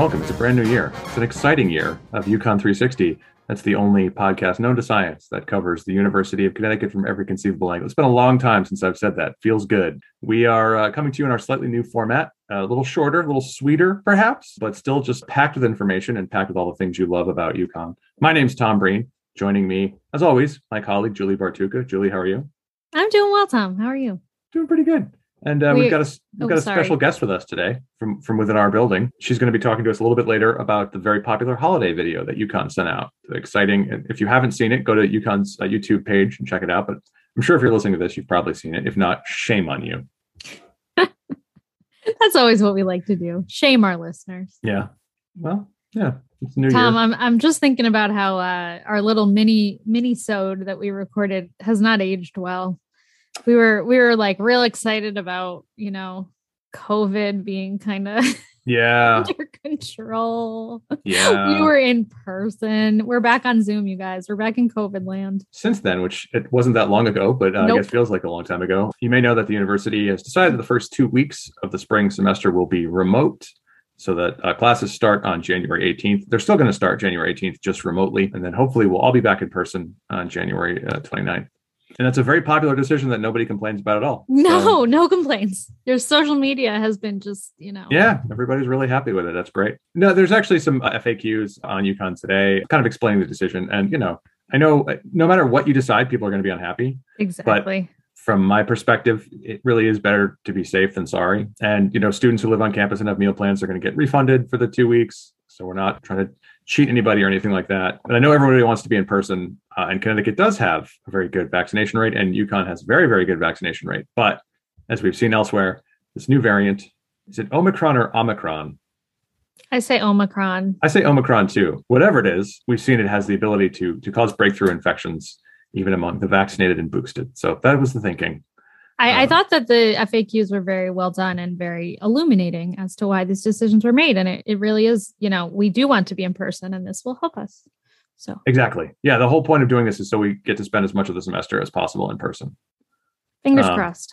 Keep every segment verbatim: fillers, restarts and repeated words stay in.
welcome. It's a brand new year. It's an exciting year of UConn three sixty. That's the only podcast known to science that covers the University of Connecticut from every conceivable angle. It's been a long time since I've said that. Feels good. We are uh, coming to you in our slightly new format, a little shorter, a little sweeter, perhaps, but still just packed with information and packed with all the things you love about UConn. My name's Tom Breen. Joining me, as always, my colleague, Julie Bartuca. Julie, how are you? I'm doing well, Tom. How are you? Doing pretty good. And uh, we, we've got a, we've got oh, a special guest with us today from, from within our building. She's going to be talking to us a little bit later about the very popular holiday video that UConn sent out. Exciting. If you haven't seen it, go to UConn's uh, YouTube page and check it out. But I'm sure if you're listening to this, you've probably seen it. If not, shame on you. That's always what we like to do. Shame our listeners. Yeah. Well, yeah. It's new Tom, year. I'm I'm just thinking about how uh, our little mini mini-sode that we recorded has not aged well. We were we were like real excited about, you know, COVID being kind of yeah under control. Yeah, we were in person. We're back on Zoom, you guys. We're back in COVID land. Since then, which it wasn't that long ago, but uh, nope. I guess feels like a long time ago. You may know that the university has decided that the first two weeks of the spring semester will be remote, so that uh, classes start on January eighteenth. They're still going to start January eighteenth, just remotely, and then hopefully we'll all be back in person on January uh, 29th. And that's a very popular decision that nobody complains about at all. No, so, no complaints. Your social media has been just, you know. Yeah, everybody's really happy with it. That's great. No, there's actually some F A Qs on UConn today kind of explaining the decision. And, you know, I know no matter what you decide, people are going to be unhappy. Exactly. But from my perspective, it really is better to be safe than sorry. And, you know, students who live on campus and have meal plans are going to get refunded for the two weeks. So we're not trying to cheat anybody or anything like that. And I know everybody wants to be in person, uh, and Connecticut does have a very good vaccination rate, and UConn has very, very good vaccination rate. But as we've seen elsewhere, this new variant, is it Omicron or Omicron? I say Omicron. I say Omicron too. Whatever it is, we've seen it has the ability to, to cause breakthrough infections, even among the vaccinated and boosted. So that was the thinking. I, I thought that the F A Qs were very well done and very illuminating as to why these decisions were made. And it, it really is, you know, we do want to be in person and this will help us. So exactly. Yeah. The whole point of doing this is so we get to spend as much of the semester as possible in person. Fingers um, crossed.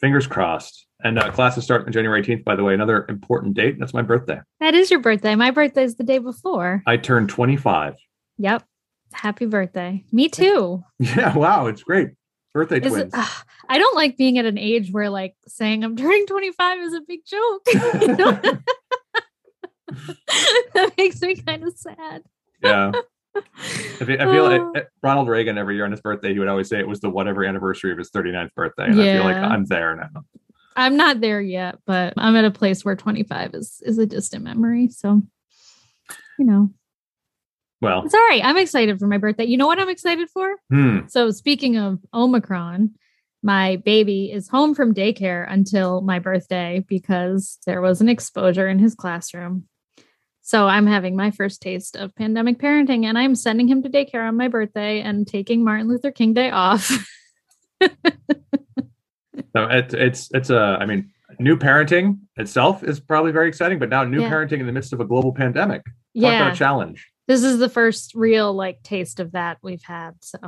Fingers crossed. And uh, classes start on January eighteenth, by the way, another important date. That's my birthday. That is your birthday. My birthday is the day before. I turned twenty-five. Yep. Happy birthday. Me too. Yeah. Wow. It's great. Birthday twins. It, uh, I don't like being at an age where like saying I'm turning twenty-five is a big joke. You know? That makes me kind of sad. Yeah. I feel, I feel uh, like Ronald Reagan every year on his birthday, he would always say it was the whatever anniversary of his thirty-ninth birthday. And yeah. I feel like I'm there now. I'm not there yet, but I'm at a place where twenty-five is, is a distant memory. So, you know. Well, it's all right. I'm excited for my birthday. You know what I'm excited for? Hmm. So speaking of Omicron, my baby is home from daycare until my birthday because there was an exposure in his classroom. So I'm having my first taste of pandemic parenting, and I'm sending him to daycare on my birthday and taking Martin Luther King Day off. So it, it's, it's a, I mean, new parenting itself is probably very exciting, but now new yeah. parenting in the midst of a global pandemic. Talk yeah. about a challenge. This is the first real like taste of that we've had. So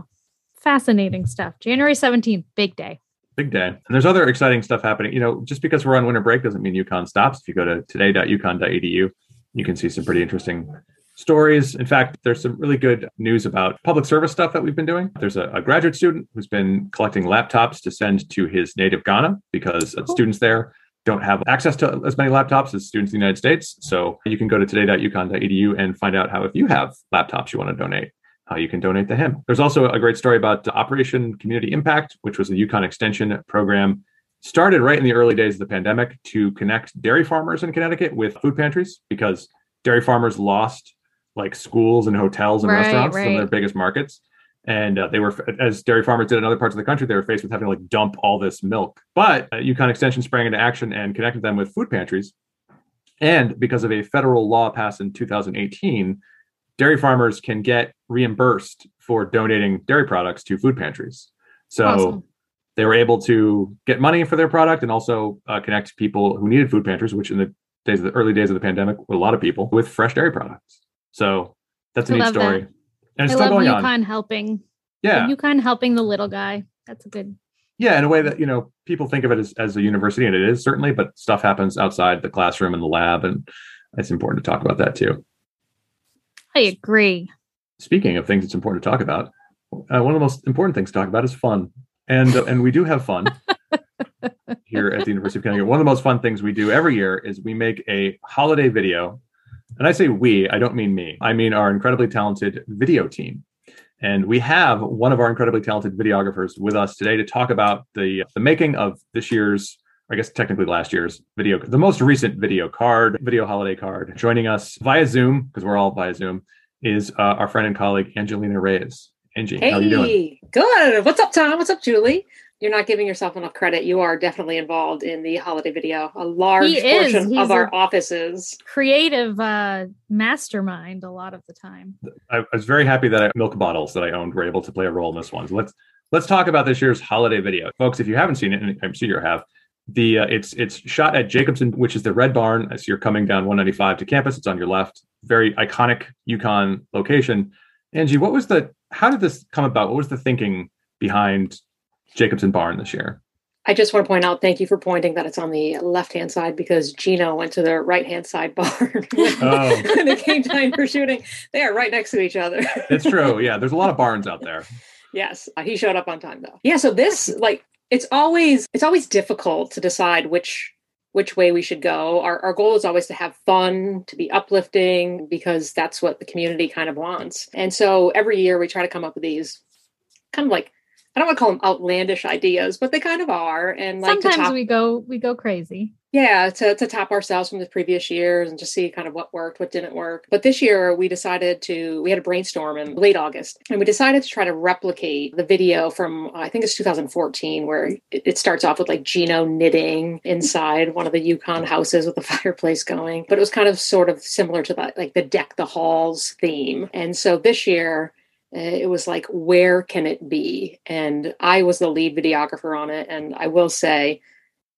fascinating stuff. January seventeenth, big day. Big day. And there's other exciting stuff happening. You know, just because we're on winter break doesn't mean UConn stops. If you go to today dot u conn dot e d u, you can see some pretty interesting stories. In fact, there's some really good news about public service stuff that we've been doing. There's a, a graduate student who's been collecting laptops to send to his native Ghana because cool. students there don't have access to as many laptops as students in the United States. So you can go to today dot u conn dot e d u and find out how, if you have laptops you want to donate, how you can donate to him. There's also a great story about Operation Community Impact, which was a UConn extension program started right in the early days of the pandemic to connect dairy farmers in Connecticut with food pantries, because dairy farmers lost like schools and hotels and right, restaurants right. from their biggest markets. And uh, they were, as dairy farmers did in other parts of the country, they were faced with having to like dump all this milk. But uh, UConn Extension sprang into action and connected them with food pantries. And because of a federal law passed in two thousand eighteen, dairy farmers can get reimbursed for donating dairy products to food pantries. So awesome. They were able to get money for their product and also uh, connect people who needed food pantries, which in the days of the early days of the pandemic, were a lot of people with fresh dairy products. So that's a I neat story. That. And it's I still love going UConn on. helping. Yeah. Like UConn helping the little guy. That's a good. Yeah. In a way that, you know, people think of it as, as a university, and it is certainly, but stuff happens outside the classroom and the lab and it's important to talk about that too. I agree. Speaking of things it's important to talk about, uh, one of the most important things to talk about is fun. And uh, and we do have fun here at the University of Connecticut. One of the most fun things we do every year is we make a holiday video. And I say we, I don't mean me. I mean our incredibly talented video team. And we have one of our incredibly talented videographers with us today to talk about the, the making of this year's, I guess technically last year's video, the most recent video card, video holiday card. Joining us via Zoom, because we're all via Zoom, is uh, our friend and colleague, Angelina Reyes. Angie, hey, how are you doing? Good. What's up, Tom? What's up, Julie? You're not giving yourself enough credit. You are definitely involved in the holiday video. A large portion of our offices. Creative uh, mastermind a lot of the time. I was very happy that I, milk bottles that I owned were able to play a role in this one. So let's let's talk about this year's holiday video. Folks, if you haven't seen it, and I'm sure you have, the uh, it's it's shot at Jacobson, which is the Red Barn. As you're coming down one ninety-five to campus, it's on your left. Very iconic UConn location. Angie, what was the, how did this come about? What was the thinking behind Jacobson Barn this year? I just want to point out, thank you for pointing that it's on the left-hand side because Gino went to the right-hand side barn when, oh. when it came time for shooting. They are right next to each other. It's true. Yeah. There's a lot of barns out there. Yes. He showed up on time though. Yeah. So this, like, it's always, it's always difficult to decide which which way we should go. Our our goal is always to have fun, to be uplifting, because that's what the community kind of wants. And so every year we try to come up with these kind of like, I don't want to call them outlandish ideas, but they kind of are. And like sometimes to top, we go, we go crazy. Yeah. To, to top ourselves from the previous years and just see kind of what worked, what didn't work. But this year we decided to, we had a brainstorm in late August and we decided to try to replicate the video from, I think it's two thousand fourteen, where it, it starts off with like Gino knitting inside one of the UConn houses with the fireplace going, but it was kind of sort of similar to that, like the deck, the halls theme. And so this year, it was like, where can it be? And I was the lead videographer on it. And I will say,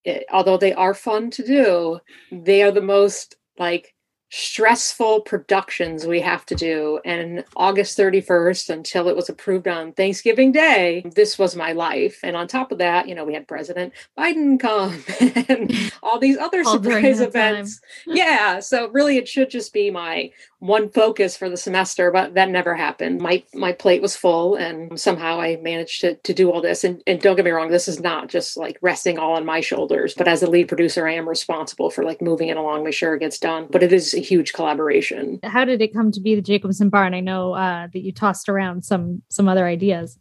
it, although they are fun to do, they are the most like stressful productions we have to do. And August thirty-first, until it was approved on Thanksgiving Day, this was my life. And on top of that, you know, we had President Biden come and all these other all surprise events. Yeah. So really it should just be my one focus for the semester, but that never happened. My my plate was full and somehow I managed to, to do all this. And, and don't get me wrong, this is not just like resting all on my shoulders, but as the lead producer, I am responsible for like moving it along, make sure it gets done. But it is huge collaboration. How did it come to be the Jacobson Barn? I know uh, that you tossed around some some other ideas.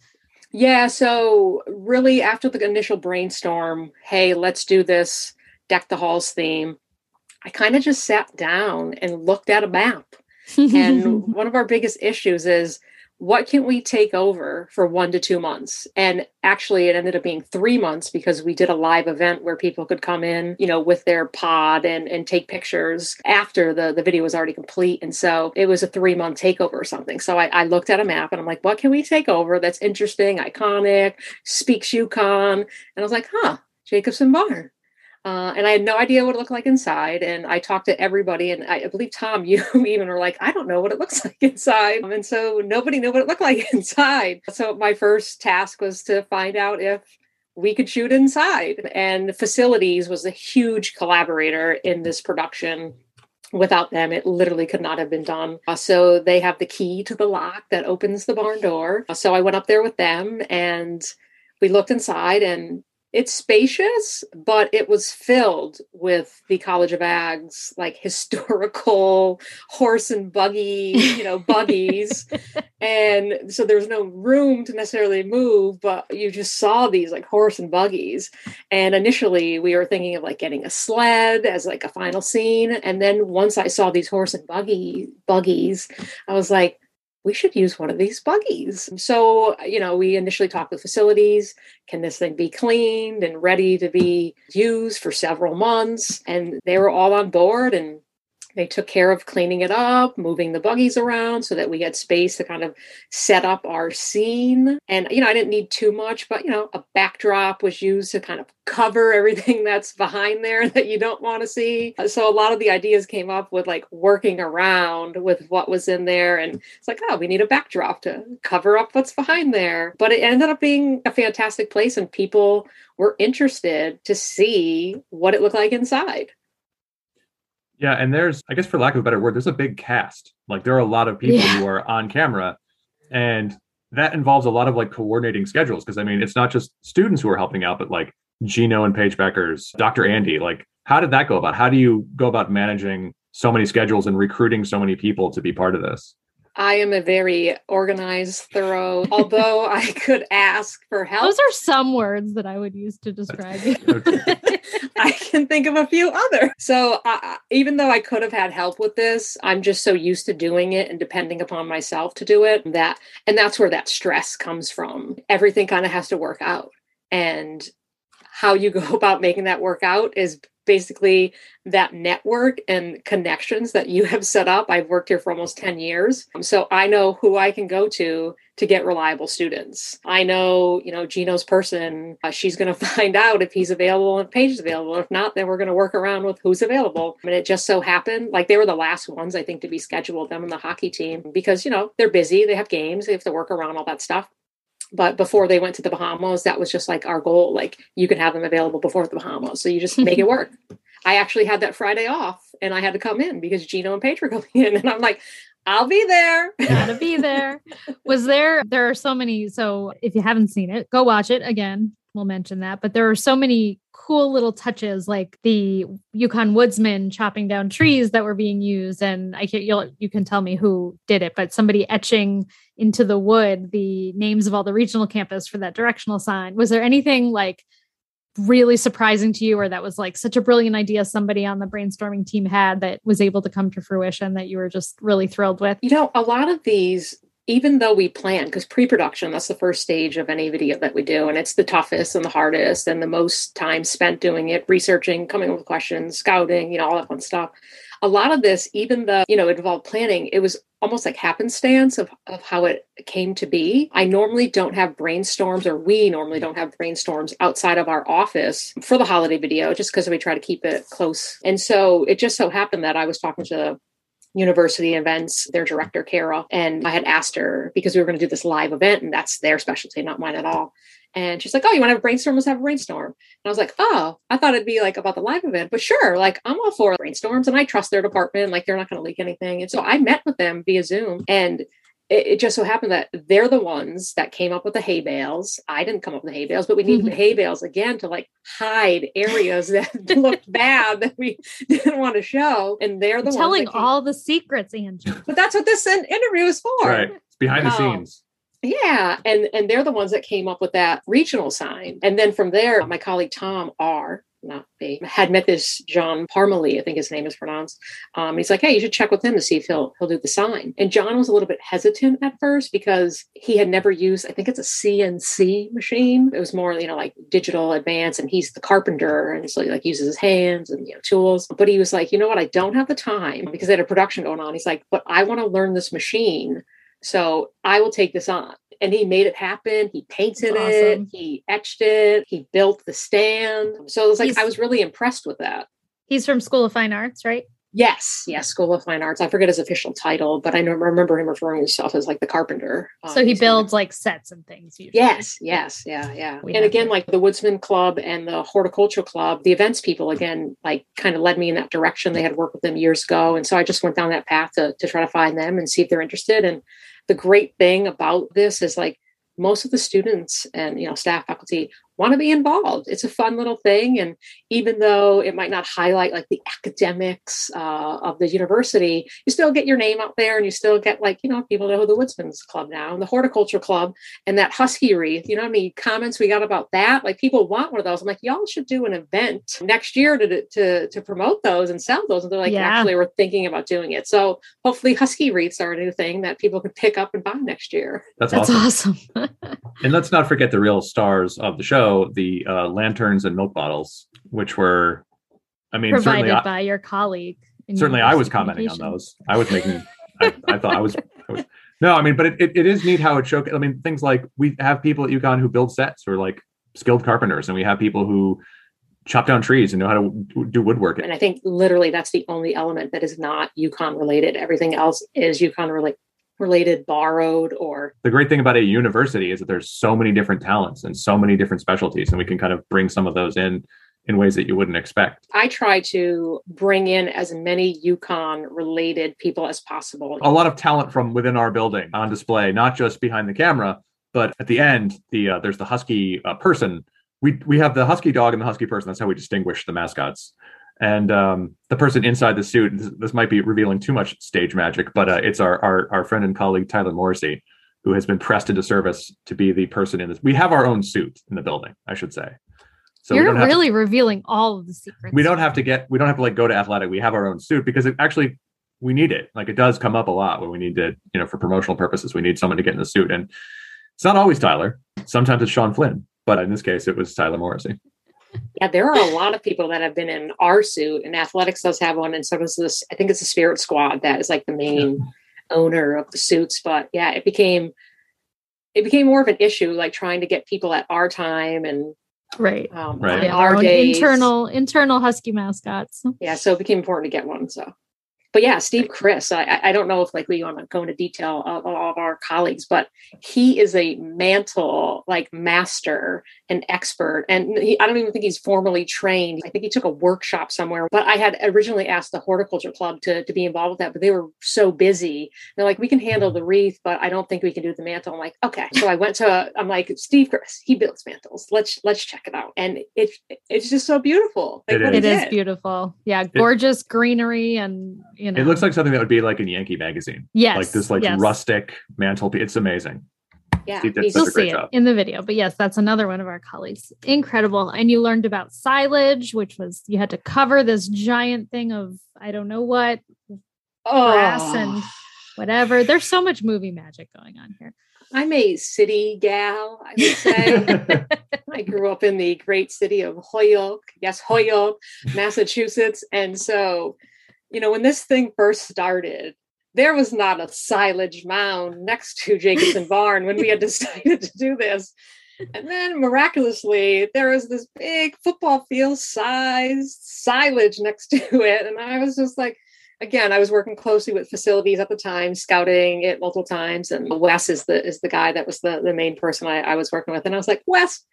Yeah, so really after the initial brainstorm, hey, let's do this Deck the Halls theme, I kind of just sat down and looked at a map. And one of our biggest issues is what can we take over for one to two months? And actually it ended up being three months because we did a live event where people could come in, you know, with their pod and, and take pictures after the, the video was already complete. And so it was a three month takeover or something. So I, I looked at a map and I'm like, what can we take over that's interesting, iconic, speaks UConn? And I was like, huh, Jacobson Barn. Uh, and I had no idea what it looked like inside. And I talked to everybody. And I, I believe, Tom, you even were like, I don't know what it looks like inside. Um, and so nobody knew what it looked like inside. So my first task was to find out if we could shoot inside. And facilities was a huge collaborator in this production. Without them, it literally could not have been done. Uh, so they have the key to the lock that opens the barn door. Uh, so I went up there with them and we looked inside and it's spacious, but it was filled with the College of Ag's like historical horse and buggy, you know, buggies. And so there's no room to necessarily move, but you just saw these like horse and buggies. And initially we were thinking of like getting a sled as like a final scene. And then once I saw these horse and buggy buggies, I was like, we should use one of these buggies. So, you know, we initially talked with facilities. Can this thing be cleaned and ready to be used for several months? And they were all on board and they took care of cleaning it up, moving the buggies around so that we had space to kind of set up our scene. And, you know, I didn't need too much, but, you know, a backdrop was used to kind of cover everything that's behind there that you don't want to see. So a lot of the ideas came up with like working around with what was in there. And it's like, oh, we need a backdrop to cover up what's behind there. But it ended up being a fantastic place and people were interested to see what it looked like inside. Yeah. And there's, I guess for lack of a better word, there's a big cast. Like there are a lot of people yeah. who are on camera, and that involves a lot of like coordinating schedules. Cause I mean, it's not just students who are helping out, but like Gino and Paige Beckers, Doctor Andy, like how did that go about? How do you go about managing so many schedules and recruiting so many people to be part of this? I am a very organized, thorough, although I could ask for help. Those are some words that I would use to describe you. I can think of a few other. So uh, even though I could have had help with this, I'm just so used to doing it and depending upon myself to do it. That, and that's where that stress comes from. Everything kind of has to work out. And how you go about making that work out is basically that network and connections that you have set up. I've worked here for almost ten years. So I know who I can go to to get reliable students. I know, you know, Gino's person, uh, she's going to find out if he's available and if Paige is available. If not, then we're going to work around with who's available. And it just so happened, like they were the last ones, I think, to be scheduled, them and the hockey team, because, you know, they're busy, they have games, they have to work around all that stuff. But before they went to the Bahamas, that was just like our goal. Like you can have them available before the Bahamas. So you just make it work. I actually had that Friday off and I had to come in because Gino and Paige were coming in. And I'm like, I'll be there. Gotta be there. Was there, there are so many. So if you haven't seen it, go watch it again. We'll mention that. But there are so many cool little touches, like the Yukon woodsman chopping down trees that were being used. And I can't, you'll, you can tell me who did it, but somebody etching into the wood the names of all the regional campus for that directional sign. Was there anything like really surprising to you, or that was like such a brilliant idea somebody on the brainstorming team had that was able to come to fruition that you were just really thrilled with? You know, a lot of these, even though we plan, because pre-production, that's the first stage of any video that we do. And it's the toughest and the hardest and the most time spent doing it, researching, coming up with questions, scouting, you know, all that fun stuff. A lot of this, even though, you know, it involved planning, it was almost like happenstance of, of how it came to be. I normally don't have brainstorms, or we normally don't have brainstorms outside of our office for the holiday video, just because we try to keep it close. And so it just so happened that I was talking to university events, their director, Carol. And I had asked her because we were going to do this live event and that's their specialty, not mine at all. And she's like, oh, you want to have a brainstorm? Let's have a brainstorm. And I was like, oh, I thought it'd be like about the live event, but sure. Like I'm all for brainstorms and I trust their department. Like they're not going to leak anything. And so I met with them via Zoom, and it, it just so happened that they're the ones that came up with the hay bales. I didn't come up with the hay bales, but we needed mm-hmm. the hay bales again to like hide areas that looked bad that we didn't want to show. And they're the I'm ones telling that all the secrets, Angie. But that's what this interview is for. Right. It's behind the um, scenes. Yeah. And, and they're the ones that came up with that regional sign. And then from there, my colleague, Tom R, not me, had met this John Parmalee, I think his name is pronounced. Um, he's like, hey, you should check with him to see if he'll, he'll do the sign. And John was a little bit hesitant at first because he had never used, I think it's a C N C machine. It was more, you know, like digital advance, and he's the carpenter. And so he like uses his hands and, you know, tools. But he was like, you know what? I don't have the time because they had a production going on. He's like, but I want to learn this machine. So I will take this on. And he made it happen. He painted awesome. it. He etched it. He built the stand. So it was like, he's, I was really impressed with that. He's from School of Fine Arts, right? Yes. Yes. School of Fine Arts. I forget his official title, but I remember him referring to himself as like the carpenter. So um, he builds like sets and things. Usually. Yes. Yes. Yeah. Yeah. We and again, that. like the Woodsman Club and the Horticultural Club, the events people, again, like kind of led me in that direction. They had worked with them years ago. And so I just went down that path to, to try to find them and see if they're interested. And the great thing about this is like most of the students and, you know, staff, faculty want to be involved. It's a fun little thing. And even though it might not highlight like the academics uh, of the university, you still get your name out there, and you still get like, you know, people know the Woodsman's Club now and the Horticulture Club and that Husky wreath. You know what I mean? Comments we got about that. Like people want one of those. I'm like, y'all should do an event next year to, to, to promote those and sell those. And they're like, yeah. actually, we're thinking about doing it. So hopefully Husky wreaths are a new thing that people can pick up and buy next year. That's, That's awesome. awesome. And let's not forget the real stars of the show. The uh, lanterns and milk bottles, which were, I mean, provided I, by your colleague. Certainly, I was commenting on those. I was making. I, I thought I was, I was. No, I mean, but it, it, it is neat how it showcased. I mean, things like we have people at UConn who build sets, who are like skilled carpenters, and we have people who chop down trees and know how to do woodwork. And I think literally that's the only element that is not UConn related. Everything else is UConn related. related, borrowed, or... The great thing about a university is that there's so many different talents and so many different specialties, and we can kind of bring some of those in in ways that you wouldn't expect. I try to bring in as many UConn related people as possible. A lot of talent from within our building on display, not just behind the camera, but at the end, the uh, there's the Husky uh, person. We we have the Husky dog and the Husky person. That's how we distinguish the mascots. And um, the person inside the suit, this, this might be revealing too much stage magic, but uh, it's our, our our friend and colleague, Tyler Morrissey, who has been pressed into service to be the person in this. We have our own suit in the building, I should say. So You're really to, revealing all of the secrets. We don't have to get, we don't have to like go to athletic. We have our own suit because it actually, we need it. Like it does come up a lot when we need to, you know, for promotional purposes, we need someone to get in the suit. And it's not always Tyler. Sometimes it's Sean Flynn, but in this case, it was Tyler Morrissey. Yeah, there are a lot of people that have been in our suit, and athletics does have one, and so does this. I think it's the Spirit Squad that is like the main yeah. owner of the suits. But yeah, it became it became more of an issue, like trying to get people at our time and right, um, right. on our, our days. internal internal Husky mascots. Yeah, so it became important to get one. So, but yeah, Steve Chris. I, I don't know if like we want to go into detail of all of our colleagues, but he is a mantle like master and expert. And he, I don't even think he's formally trained. I think he took a workshop somewhere. But I had originally asked the horticulture club to, to be involved with that, but they were so busy. They're like, we can handle the wreath, but I don't think we can do the mantle. I'm like, okay. So I went to a, I'm like, Steve Chris, he builds mantles. Let's let's check it out. And it it's just so beautiful. Like, it is. It is beautiful. Yeah, gorgeous it, greenery and. You know. It looks like something that would be like in Yankee magazine. Yes. Like this like yes. rustic mantle. It's amazing. Yeah. You'll see it job. in the video. But yes, that's another one of our colleagues. Incredible. And you learned about silage, which was you had to cover this giant thing of, I don't know what, oh. grass and whatever. There's so much movie magic going on here. I'm a city gal, I would say. I grew up in the great city of Holyoke. Yes, Holyoke, Massachusetts. And so... You know, when this thing first started, there was not a silage mound next to Jacobson Barn when we had decided to do this. And then miraculously, there was this big football field sized silage next to it. And I was just like, again, I was working closely with facilities at the time, scouting it multiple times. And Wes is the is the guy that was the, the main person I, I was working with. And I was like, Wes,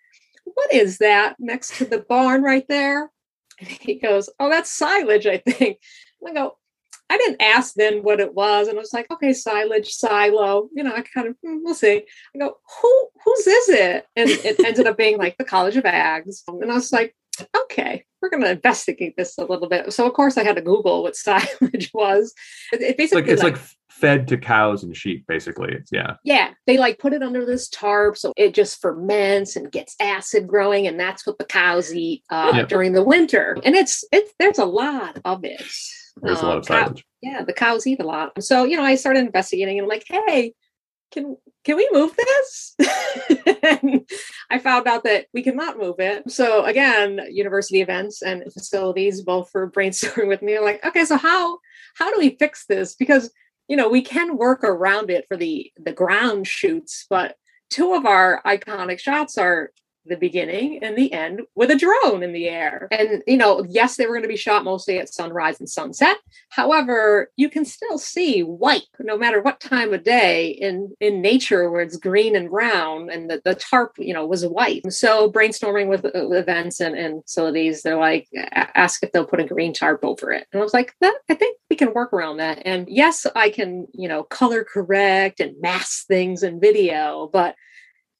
what is that next to the barn right there? And he goes, oh, that's silage, I think. I go, I didn't ask then what it was. And I was like, okay, silage, silo, you know, I kind of, mm, we'll see. I go, who, whose is it? And it ended up being like the College of Ags. And I was like, okay, we're going to investigate this a little bit. So of course I had to Google what silage was. It, it basically like, it's like, like fed to cows and sheep, basically. It's, yeah. Yeah. They like put it under this tarp. So it just ferments and gets acid growing. And that's what the cows eat uh, yeah. during the winter. And it's, it's, there's a lot of it. There's a lot of silage. Um, yeah, the cows eat a lot. So, you know, I started investigating and I'm like, hey, can can we move this? And I found out that we cannot move it. So again, university events and facilities both were brainstorming with me. I'm like, okay, so how how do we fix this? Because, you know, we can work around it for the the ground shoots, but two of our iconic shots are the beginning and the end with a drone in the air. And, you know, yes, they were going to be shot mostly at sunrise and sunset. However, you can still see white, no matter what time of day in, in nature where it's green and brown and the, the tarp, you know, was white. So brainstorming with, with events and, and facilities, they're like, ask if they'll put a green tarp over it. And I was like, that, I think we can work around that. And yes, I can, you know, color correct and mask things in video, but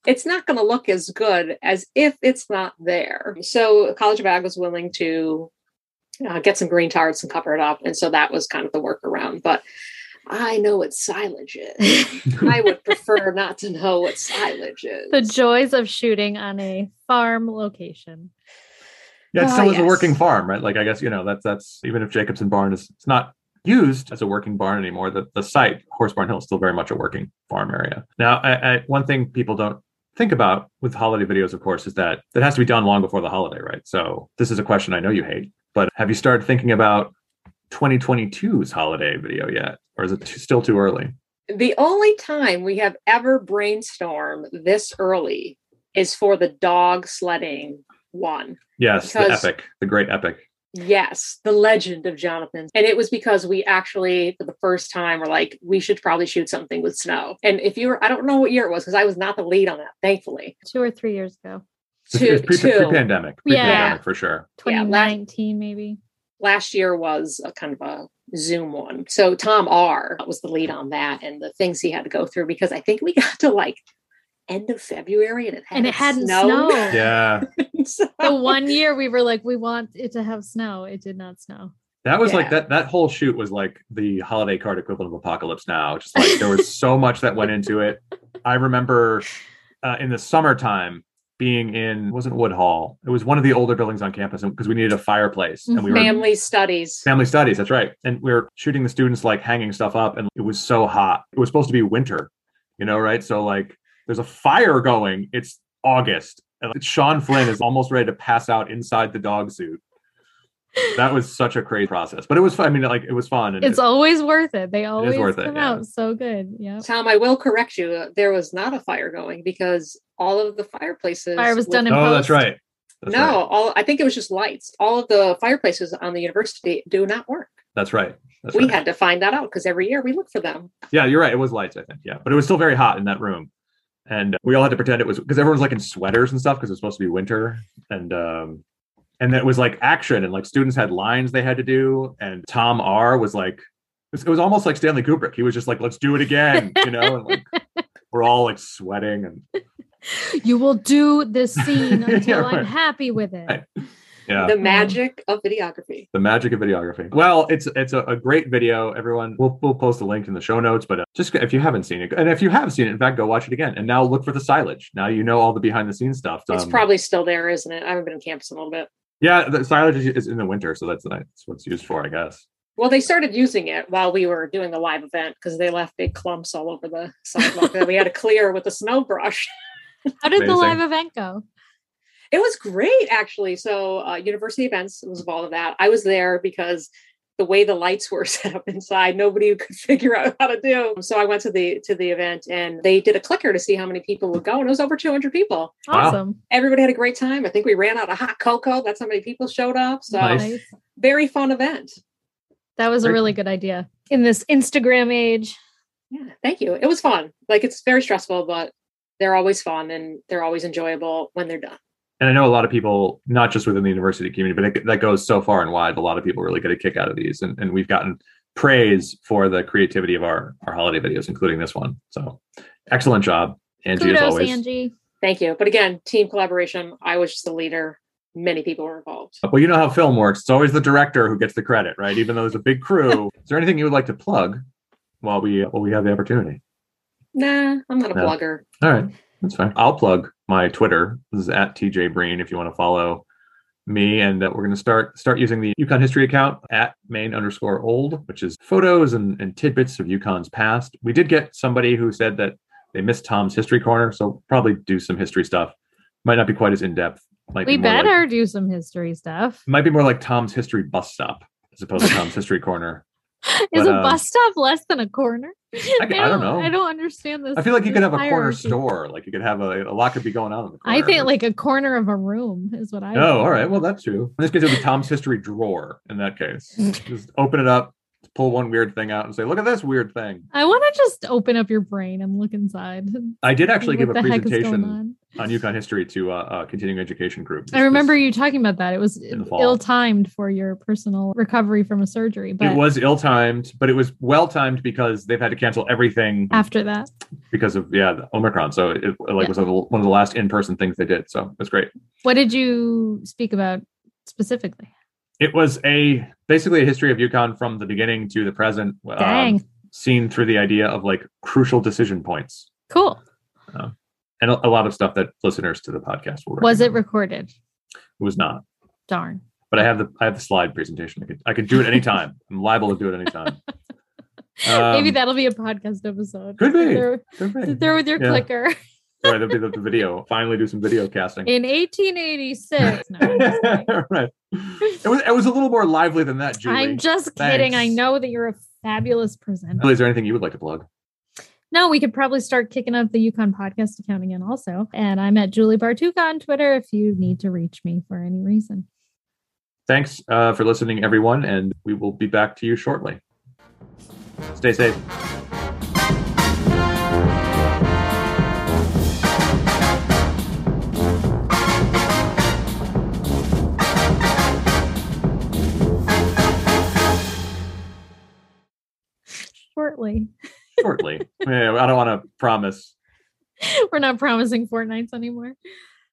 it's not going to look as good as if it's not there. So College of Ag was willing to uh, get some green tarps and cover it up. And so that was kind of the workaround. But I know what silage is. I would prefer not to know what silage is. The joys of shooting on a farm location. Yeah, it's still uh, yes. a working farm, right? Like, I guess, you know, that's, that's even if Jacobson Barn is it's not used as a working barn anymore, the, the site, Horse Barn Hill, is still very much a working farm area. Now, I, I, one thing people don't think about with holiday videos, of course, is that that has to be done long before the holiday, right? So this is a question I know you hate, but have you started thinking about twenty twenty-two's holiday video yet? Or is it t- still too early? The only time we have ever brainstormed this early is for the dog sledding one. Yes, because... the epic, the great epic. Yes, the legend of Jonathan. And it was because we actually, for the first time, were like, we should probably shoot something with snow. And if you were, I don't know what year it was, because I was not the lead on that, thankfully. Two or three years ago. to, pre- to pre-pandemic, pre-pandemic yeah. for sure. twenty nineteen, yeah, last, maybe. Last year was a kind of a Zoom one. So Tom R was the lead on that and the things he had to go through, because I think we got to like end of February and it hadn't, and it hadn't snowed. snowed. Yeah. So, the one year we were like, we want it to have snow. It did not snow. That was yeah. like that, that whole shoot was like the holiday card equivalent of Apocalypse Now. Just like there was so much that went into it. I remember uh, in the summertime being in, it wasn't Woodhall. It was one of the older buildings on campus because we needed a fireplace. And we were family studies. Family studies. That's right. And we were shooting the students, like hanging stuff up, and it was so hot. It was supposed to be winter, you know, right? So like there's a fire going. It's August. And like, Sean Flynn is almost ready to pass out inside the dog suit. That was such a crazy process, but it was fun. I mean, like it was fun. And it's it, always worth it. They always it worth come it, yeah. out so good. Yeah. Tom, I will correct you. There was not a fire going because all of the fireplaces. Fire was with, done in post. Oh, that's right. That's no, right. all I think it was just lights. All of the fireplaces on the university do not work. That's right. That's we right. had to find that out because every year we look for them. Yeah, you're right. It was lights, I think. Yeah, but it was still very hot in that room. And we all had to pretend it was because everyone was like in sweaters and stuff because it was supposed to be winter. And um, and that was like action, and like students had lines they had to do. And Tom R was like, it was almost like Stanley Kubrick. He was just like, let's do it again. You know, and like, we're all like sweating. And you will do this scene until yeah, right. I'm happy with it. Right. Yeah. The magic of videography. The magic of videography. Well, it's it's a, a great video. Everyone, we'll we'll post a link in the show notes. But uh, just if you haven't seen it, and if you have seen it, in fact, go watch it again. And now look for the silage. Now you know all the behind the scenes stuff. Um, it's probably still there, isn't it? I haven't been on campus in a little bit. Yeah, the silage is in the winter, so that's, that's what it's used for, I guess. Well, they started using it while we were doing the live event because they left big clumps all over the sidewalk that we had to clear with a snow brush. How did Amazing. the live event go? It was great, actually. So uh, university events was involved in that. I was there because the way the lights were set up inside, nobody could figure out how to do. So I went to the to the event and they did a clicker to see how many people would go. And it was over two hundred people. Awesome. Everybody had a great time. I think we ran out of hot cocoa. That's how many people showed up. So nice. Very fun event. That was great. A really good idea in this Instagram age. Yeah, thank you. It was fun. Like it's very stressful, but they're always fun and they're always enjoyable when they're done. And I know a lot of people, not just within the university community, but it, that goes so far and wide. A lot of people really get a kick out of these. And, and we've gotten praise for the creativity of our, our holiday videos, including this one. So excellent job, Angie, Kudos, as always. Angie. Thank you. But again, team collaboration. I was just the leader. Many people were involved. Well, you know how film works. It's always the director who gets the credit, right? Even though there's a big crew. Is there anything you would like to plug while we, while we have the opportunity? Nah, I'm not a no. blogger. All right. That's fine. I'll plug my Twitter. This is at T J Breen if you want to follow me. And uh, we're going to start start using the UConn history account at main underscore old, which is photos and, and tidbits of UConn's past. We did get somebody who said that they missed Tom's history corner. So probably do some history stuff. Might not be quite as in-depth. Might we be better like, do some history stuff. Might be more like Tom's history bus stop as opposed to Tom's history corner. Is but, a bus stop less than a corner? I, I, don't, I don't know. I don't understand this. I feel like you could have a hierarchy. Corner store. Like you could have a, a lot could be going on in the corner. I think like a corner of a room is what I. Oh, think. All right. Well, that's true. In this case, it would be Tom's history drawer. In that case, just open it up, pull one weird thing out, and say, "Look at this weird thing." I want to just open up your brain and look inside. I did actually give a presentation on? on UConn history to a uh, uh, continuing education group. This, I remember you talking about that. It was ill-timed for your personal recovery from a surgery. But it was ill-timed, but it was well-timed because they've had to cancel everything after that because of yeah the Omicron. So it, it like yeah. was one of the last in-person things they did. So it was great. What did you speak about specifically? It was a basically a history of UConn from the beginning to the present, um, seen through the idea of like crucial decision points. Cool. Uh, and a, a lot of stuff that listeners to the podcast will. Was it recorded? It was not. Darn. But I have the I have the slide presentation. I could I could do it anytime. I'm liable to do it anytime. Um, Maybe that'll be a podcast episode. Could be. There, could be. There with your yeah. clicker. Right, that'll be the, the video. Finally, do some video casting in eighteen eighty-six. No, right. It was it was a little more lively than that, Julie. I'm just Thanks. kidding. I know that you're a fabulous presenter. Is there anything you would like to plug? No, we could probably start kicking up the UConn podcast account again also. And I'm at Julie Bartuka on Twitter if you need to reach me for any reason. Thanks uh, for listening, everyone. And we will be back to you shortly. Stay safe. shortly. Shortly. I don't want to promise. We're not promising fortnights anymore.